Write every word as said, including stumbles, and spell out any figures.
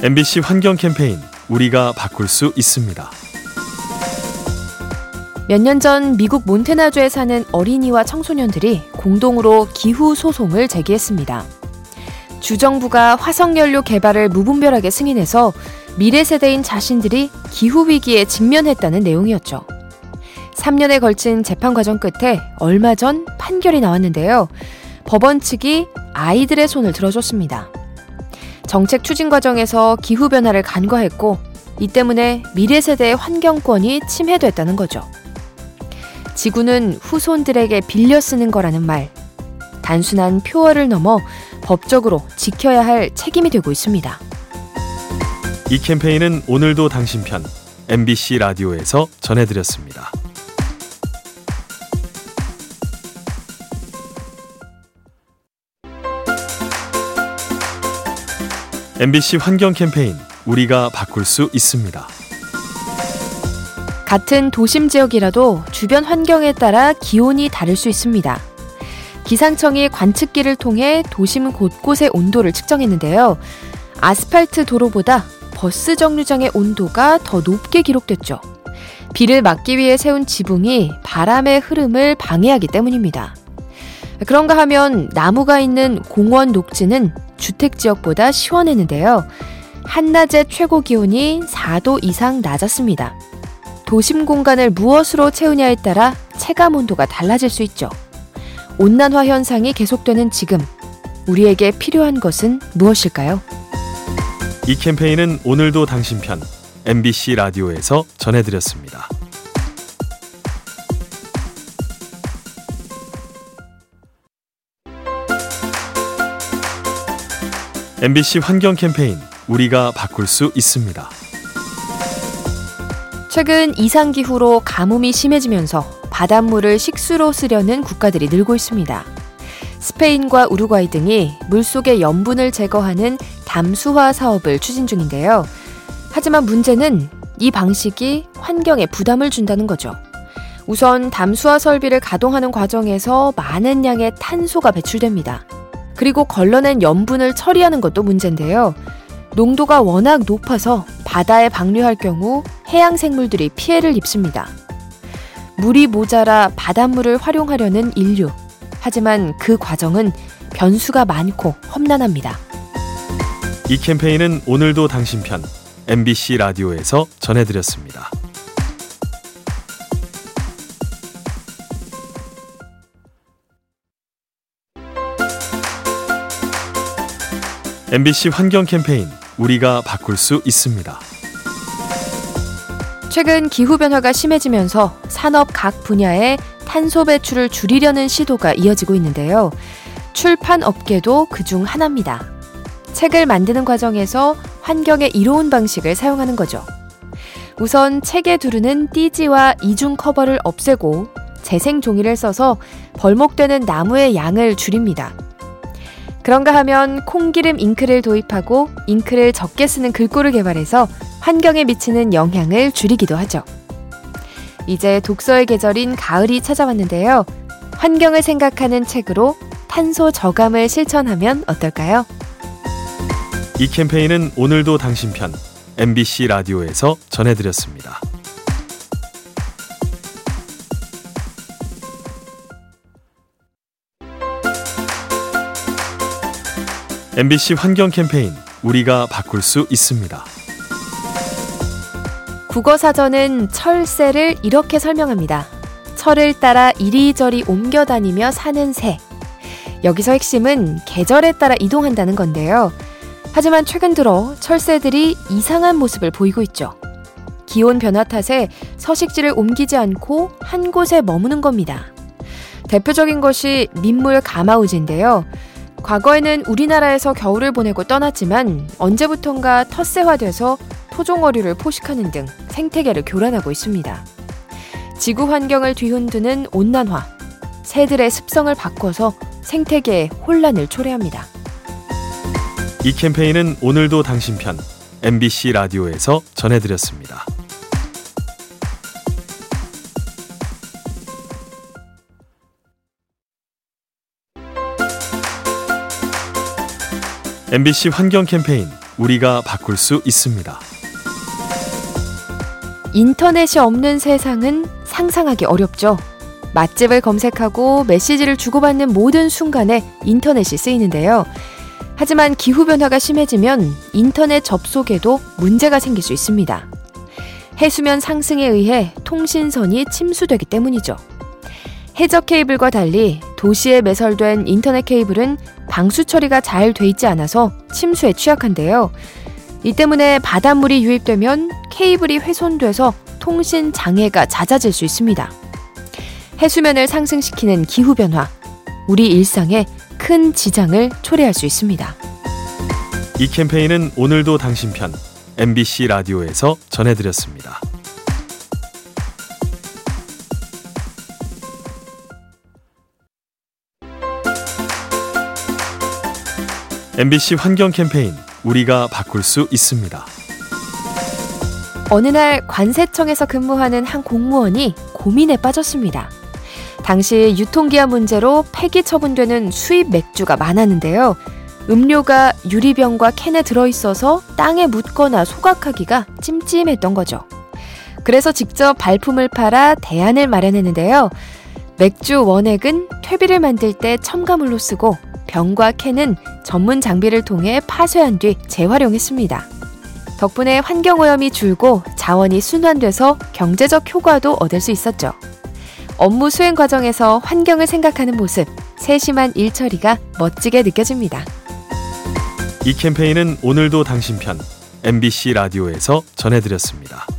엠비씨 환경 캠페인 우리가 바꿀 수 있습니다. 몇 년 전 미국 몬태나주에 사는 어린이와 청소년들이 공동으로 기후 소송을 제기했습니다. 주정부가 화석연료 개발을 무분별하게 승인해서 미래 세대인 자신들이 기후위기에 직면했다는 내용이었죠. 삼 년에 걸친 재판 과정 끝에 얼마 전 판결이 나왔는데요. 법원 측이 아이들의 손을 들어줬습니다. 정책 추진 과정에서 기후변화를 간과했고 이 때문에 미래 세대의 환경권이 침해됐다는 거죠. 지구는 후손들에게 빌려 쓰는 거라는 말, 단순한 표어를 넘어 법적으로 지켜야 할 책임이 되고 있습니다. 이 캠페인은 오늘도 당신 편 엠비씨 라디오에서 전해드렸습니다. 엠비씨 환경 캠페인 우리가 바꿀 수 있습니다. 같은 도심 지역이라도 주변 환경에 따라 기온이 다를 수 있습니다. 기상청이 관측기를 통해 도심 곳곳의 온도를 측정했는데요. 아스팔트 도로보다 버스 정류장의 온도가 더 높게 기록됐죠. 비를 막기 위해 세운 지붕이 바람의 흐름을 방해하기 때문입니다. 그런가 하면 나무가 있는 공원 녹지는 주택지역보다 시원했는데요. 한낮의 최고 기온이 사 도 이상 낮았습니다. 도심 공간을 무엇으로 채우냐에 따라 체감 온도가 달라질 수 있죠. 온난화 현상이 계속되는 지금, 우리에게 필요한 것은 무엇일까요? 이 캠페인은 오늘도 당신 편 엠비씨 라디오에서 전해드렸습니다. 엠비씨 환경 캠페인 우리가 바꿀 수 있습니다. 최근 이상기후로 가뭄이 심해지면서 바닷물을 식수로 쓰려는 국가들이 늘고 있습니다. 스페인과 우루과이 등이 물속의 염분을 제거하는 담수화 사업을 추진 중인데요. 하지만 문제는 이 방식이 환경에 부담을 준다는 거죠. 우선 담수화 설비를 가동하는 과정에서 많은 양의 탄소가 배출됩니다. 그리고 걸러낸 염분을 처리하는 것도 문제인데요. 농도가 워낙 높아서 바다에 방류할 경우 해양 생물들이 피해를 입습니다. 물이 모자라 바닷물을 활용하려는 인류. 하지만 그 과정은 변수가 많고 험난합니다. 이 캠페인은 오늘도 당신 편 엠비씨 라디오에서 전해드렸습니다. 엠비씨 환경 캠페인 우리가 바꿀 수 있습니다. 최근 기후변화가 심해지면서 산업 각 분야에 탄소 배출을 줄이려는 시도가 이어지고 있는데요. 출판 업계도 그중 하나입니다. 책을 만드는 과정에서 환경에 이로운 방식을 사용하는 거죠. 우선 책에 두르는 띠지와 이중 커버를 없애고 재생 종이를 써서 벌목되는 나무의 양을 줄입니다. 그런가 하면 콩기름 잉크를 도입하고 잉크를 적게 쓰는 글꼴을 개발해서 환경에 미치는 영향을 줄이기도 하죠. 이제 독서의 계절인 가을이 찾아왔는데요. 환경을 생각하는 책으로 탄소 저감을 실천하면 어떨까요? 이 캠페인은 오늘도 당신 편 엠비씨 라디오에서 전해드렸습니다. 엠비씨 환경 캠페인 우리가 바꿀 수 있습니다. 국어사전은 철새를 이렇게 설명합니다. 철을 따라 이리저리 옮겨 다니며 사는 새. 여기서 핵심은 계절에 따라 이동한다는 건데요. 하지만 최근 들어 철새들이 이상한 모습을 보이고 있죠. 기온 변화 탓에 서식지를 옮기지 않고 한 곳에 머무는 겁니다. 대표적인 것이 민물 가마우지인데요. 과거에는 우리나라에서 겨울을 보내고 떠났지만 언제부턴가 텃세화돼서 토종어류를 포식하는 등 생태계를 교란하고 있습니다. 지구 환경을 뒤흔드는 온난화, 새들의 습성을 바꿔서 생태계에 혼란을 초래합니다. 이 캠페인은 오늘도 당신 편 엠비씨 라디오에서 전해드렸습니다. 엠비씨 환경 캠페인 우리가 바꿀 수 있습니다. 인터넷이 없는 세상은 상상하기 어렵죠. 맛집을 검색하고 메시지를 주고받는 모든 순간에 인터넷이 쓰이는데요. 하지만 기후변화가 심해지면 인터넷 접속에도 문제가 생길 수 있습니다. 해수면 상승에 의해 통신선이 침수되기 때문이죠. 해저 케이블과 달리 도시에 매설된 인터넷 케이블은 방수 처리가 잘 돼 있지 않아서 침수에 취약한데요. 이 때문에 바닷물이 유입되면 케이블이 훼손돼서 통신 장애가 잦아질 수 있습니다. 해수면을 상승시키는 기후변화, 우리 일상에 큰 지장을 초래할 수 있습니다. 이 캠페인은 오늘도 당신 편, 엠비씨 라디오에서 전해드렸습니다. 엠비씨 환경 캠페인, 우리가 바꿀 수 있습니다. 어느 날 관세청에서 근무하는 한 공무원이 고민에 빠졌습니다. 당시 유통기한 문제로 폐기 처분되는 수입 맥주가 많았는데요. 음료가 유리병과 캔에 들어있어서 땅에 묻거나 소각하기가 찜찜했던 거죠. 그래서 직접 발품을 팔아 대안을 마련했는데요. 맥주 원액은 퇴비를 만들 때 첨가물로 쓰고, 병과 캔은 전문 장비를 통해 파쇄한 뒤 재활용했습니다. 덕분에 환경오염이 줄고 자원이 순환돼서 경제적 효과도 얻을 수 있었죠. 업무 수행 과정에서 환경을 생각하는 모습, 세심한 일처리가 멋지게 느껴집니다. 이 캠페인은 오늘도 당신 편, 엠비씨 라디오에서 전해드렸습니다.